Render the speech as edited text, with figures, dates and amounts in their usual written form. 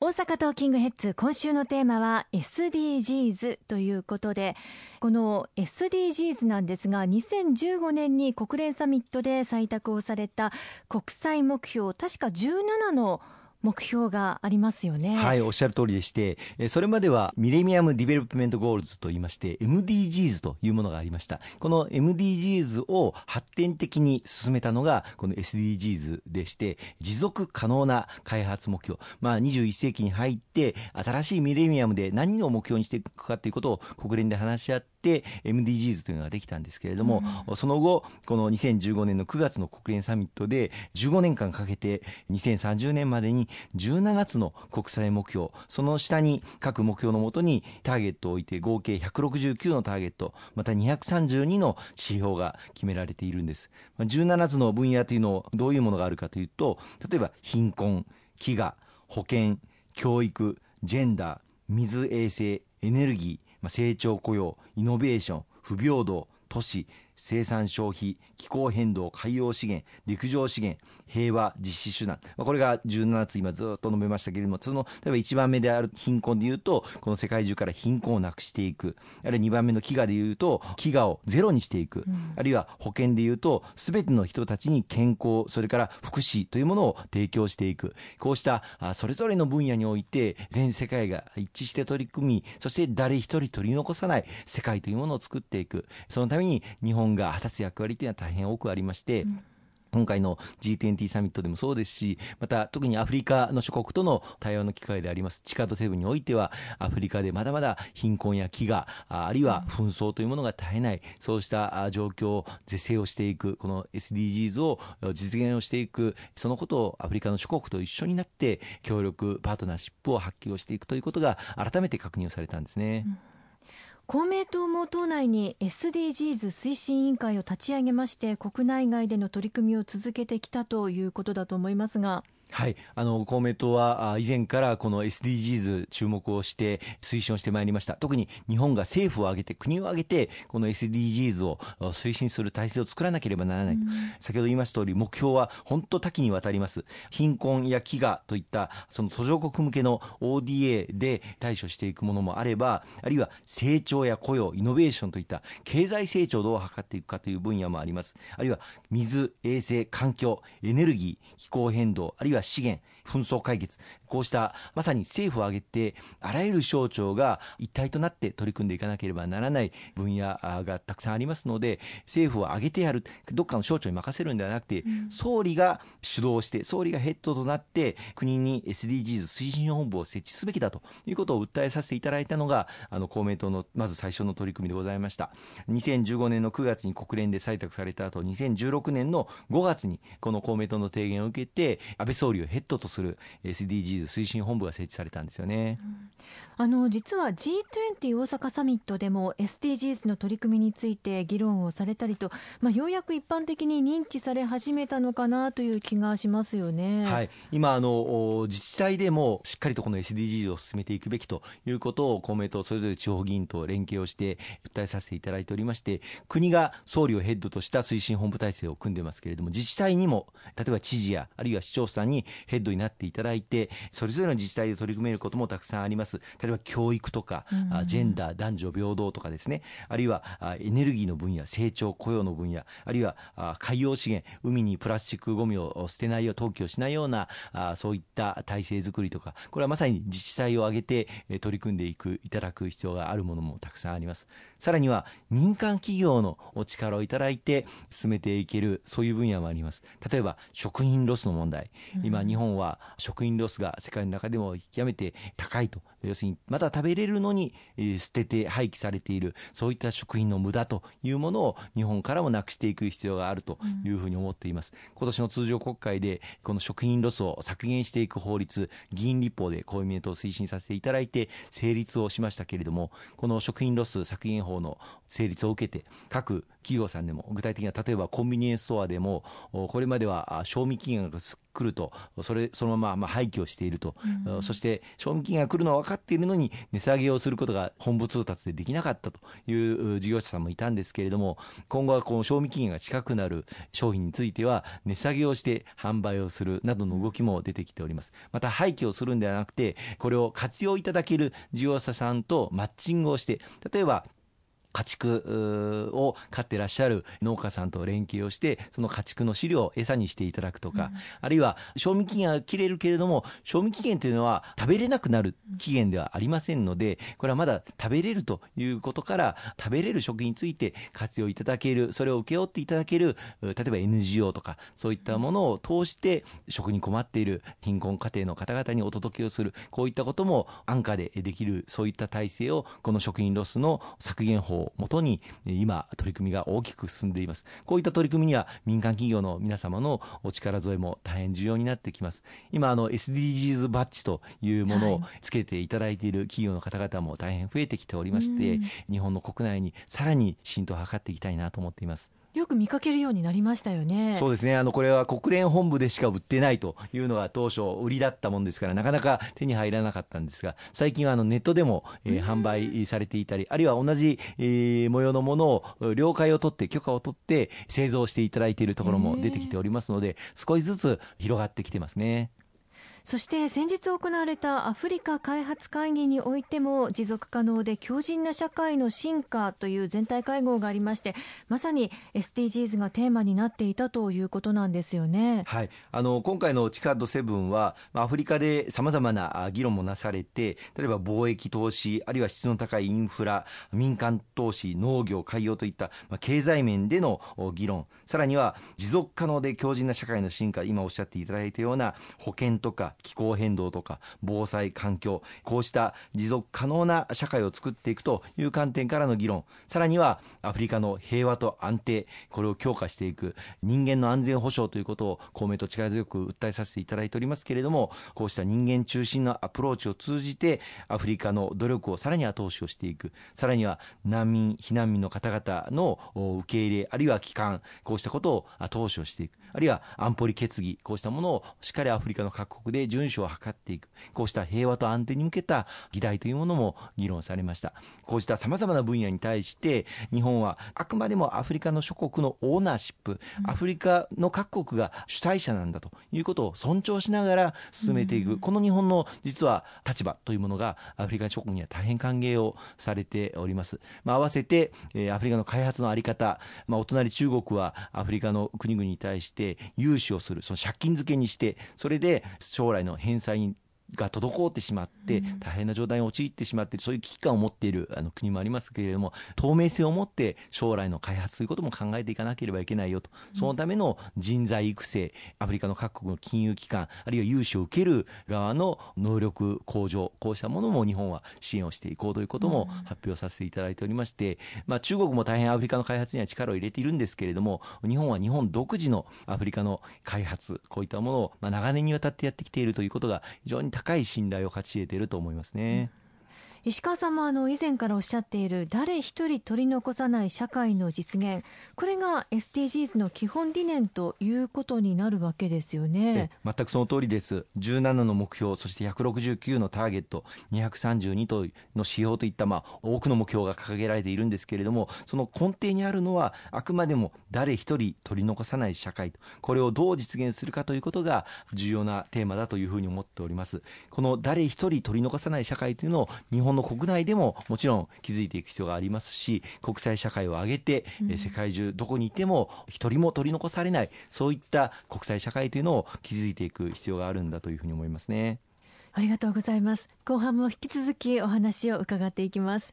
大阪トーキングヘッズ、今週のテーマは SDGs ということで、この SDGs なんですが、2015年に国連サミットで採択をされた国際目標、確か17の目標がありますよね。はい、おっしゃる通りでして、それまではミレニアムディベロップメントゴールズといいまして MDGs というものがありました。この MDGs を発展的に進めたのがこの SDGs でして、持続可能な開発目標、21世紀に入って新しいミレニアムで何を目標にしていくかということを国連で話し合って MDGs というのができたんですけれども、その後この2015年の9月の国連サミットで15年間かけて2030年までに17つの国際目標、その下に各目標のもとにターゲットを置いて合計169のターゲット、また232の指標が決められているんです。17つの分野というのをどういうものがあるかというと、例えば貧困、飢餓、保健、教育、ジェンダー、水衛生、エネルギー、成長雇用、イノベーション、不平等、都市、生産消費、気候変動、海洋資源、陸上資源、平和、実施手段、これが17つ今ずっと述べましたけれども、その例えば1番目である貧困でいうと、この世界中から貧困をなくしていく、あるいは2番目の飢餓でいうと飢餓をゼロにしていく、あるいは保健でいうと全ての人たちに健康、それから福祉というものを提供していく、こうしたそれぞれの分野において全世界が一致して取り組み、そして誰一人取り残さない世界というものを作っていく、そのために日本が果たす役割というのは大変多くありまして、今回の G20 サミットでもそうですし、また特にアフリカの諸国との対話の機会でありますTICAD7においては、アフリカでまだまだ貧困や飢餓、あるいは紛争というものが絶えない、そうした状況を是正をしていく、この SDGs を実現をしていく、そのことをアフリカの諸国と一緒になって協力パートナーシップを発揮をしていくということが改めて確認をされたんですね。公明党も党内に SDGs 推進委員会を立ち上げまして、国内外での取り組みを続けてきたということだと思いますが。はい、公明党は以前からこの SDGs 注目をして推進をしてまいりました。特に日本が政府を挙げて国を挙げてこの SDGs を推進する体制を作らなければならない、先ほど言いました通り目標は本当多岐にわたります。貧困や飢餓といったその途上国向けの ODA で対処していくものもあれば、あるいは成長や雇用、イノベーションといった経済成長をどう図っていくかという分野もあります。あるいは水、衛生、環境、エネルギー、気候変動、あるいは資源、紛争解決、こうしたまさに政府を挙げてあらゆる省庁が一体となって取り組んでいかなければならない分野がたくさんありますので、政府を挙げてやる、どっかの省庁に任せるんではなくて、総理が主導して総理がヘッドとなって国に SDGs 推進本部を設置すべきだということを訴えさせていただいたのが公明党のまず最初の取り組みでございました。2015年の9月に国連で採択された後、2016年の5月にこの公明党の提言を受けて安倍総理をヘッドとする SDGs 推進本部が設置されたんですよね。実は G20 大阪サミットでも SDGs の取り組みについて議論をされたりと、ようやく一般的に認知され始めたのかなという気がしますよね。はい、今自治体でもしっかりとこの SDGs を進めていくべきということを公明党それぞれ地方議員と連携をして訴えさせていただいておりまして、国が総理をヘッドとした推進本部体制を組んでますけれども、自治体にも例えば知事やあるいは市長さんにヘッドになっていただいて、それぞれの自治体で取り組めることもたくさんあります。例えば教育とか、ジェンダー、男女平等とかですね、あるいはエネルギーの分野、成長雇用の分野、あるいは海洋資源、海にプラスチックごみを捨てないよう、投棄をしないようなそういった体制づくりとか、これはまさに自治体を挙げて取り組んでいただく必要があるものもたくさんあります。さらには民間企業のお力をいただいて進めていける、そういう分野もあります。例えば食品ロスの問題、今日本は食品ロスが世界の中でも極めて高いと、要するにまだ食べれるのに捨てて廃棄されている、そういった食品の無駄というものを日本からもなくしていく必要があるというふうに思っています。今年の通常国会でこの食品ロスを削減していく法律、議員立法で公明党を推進させていただいて成立をしましたけれども、この食品ロス削減法の成立を受けて各企業さんでも具体的な、例えばコンビニエンスストアでもこれまでは賞味期限が来ると、そのまま廃棄をしていると、うん、そして賞味期限が来るのは分かっているのに値下げをすることが本部通達でできなかったという事業者さんもいたんですけれども、今後はこの賞味期限が近くなる商品については値下げをして販売をするなどの動きも出てきております。また廃棄をするんではなくて、これを活用いただける事業者さんとマッチングをして、例えば家畜を飼ってらっしゃる農家さんと連携をして、その家畜の飼料を餌にしていただくとか、うん、あるいは賞味期限が切れるけれども、賞味期限というのは食べれなくなる期限ではありませんので、これはまだ食べれるということから、食べれる食品について活用いただける、それを請け負っていただける、例えば NGO とかそういったものを通して、食に困っている貧困家庭の方々にお届けをする、こういったことも安価でできる、そういった体制をこの食品ロスの削減法をもとに今取り組みが大きく進んでいます。こういった取り組みには民間企業の皆様のお力添えも大変重要になってきます。今SDGs バッジというものをつけていただいている企業の方々も大変増えてきておりまして、日本の国内にさらに浸透を図っていきたいなと思っています。よく見かけるようになりましたよね。そうですね、これは国連本部でしか売ってないというのが当初売りだったもんですから、なかなか手に入らなかったんですが、最近はネットでも、販売されていたり、あるいは同じ、模様のものを了解を取って、許可を取って製造していただいているところも出てきておりますので、少しずつ広がってきてますね。そして先日行われたアフリカ開発会議においても、持続可能で強靭な社会の進化という全体会合がありまして、まさに SDGs がテーマになっていたということなんですよね。はい、今回のTICAD7はアフリカでさまざまな議論もなされて、例えば貿易投資、あるいは質の高いインフラ、民間投資、農業、海洋といった経済面での議論、さらには持続可能で強靭な社会の進化、今おっしゃっていただいたような保険とか気候変動とか防災、環境、こうした持続可能な社会を作っていくという観点からの議論、さらにはアフリカの平和と安定、これを強化していく、人間の安全保障ということを公明と力強く訴えさせていただいておりますけれども、こうした人間中心のアプローチを通じてアフリカの努力をさらに後押しをしていく、さらには難民避難民の方々の受け入れ、あるいは帰還、こうしたことを後押しをしていく、あるいは安保理決議、こうしたものをしっかりアフリカの各国で遵守を図っていく、こうした平和と安定に向けた議題というものも議論されました。こうしたさまざまな分野に対して日本はあくまでもアフリカの諸国のオーナーシップ、アフリカの各国が主体者なんだということを尊重しながら進めていく、この日本の実は立場というものがアフリカ諸国には大変歓迎をされております。合わせてアフリカの開発の在り方、お隣中国はアフリカの国々に対して融資をする、その借金付けにして、それで将来の返済が滞ってしまって大変な状態に陥ってしまって、そういう危機感を持っている国もありますけれども、透明性を持って将来の開発ということも考えていかなければいけないよと、そのための人材育成、アフリカの各国の金融機関、あるいは融資を受ける側の能力向上、こうしたものも日本は支援をしていこうということも発表させていただいておりまして、中国も大変アフリカの開発には力を入れているんですけれども、日本は日本独自のアフリカの開発、こういったものを長年にわたってやってきているということが非常に高い信頼を勝ち得ていると思いますね。石川さんも以前からおっしゃっている誰一人取り残さない社会の実現、これが SDGs の基本理念ということになるわけですよね。全くその通りです。17の目標、そして169のターゲット、232との指標といった、多くの目標が掲げられているんですけれども、その根底にあるのはあくまでも誰一人取り残さない社会、これをどう実現するかということが重要なテーマだというふうに思っております。この誰一人取り残さない社会というのを日本の国内でももちろん築いていく必要がありますし、国際社会を挙げて世界中どこにいても一人も取り残されない、そういった国際社会というのを築いていく必要があるんだというふうに思いますね。ありがとうございます。後半も引き続きお話を伺っていきます。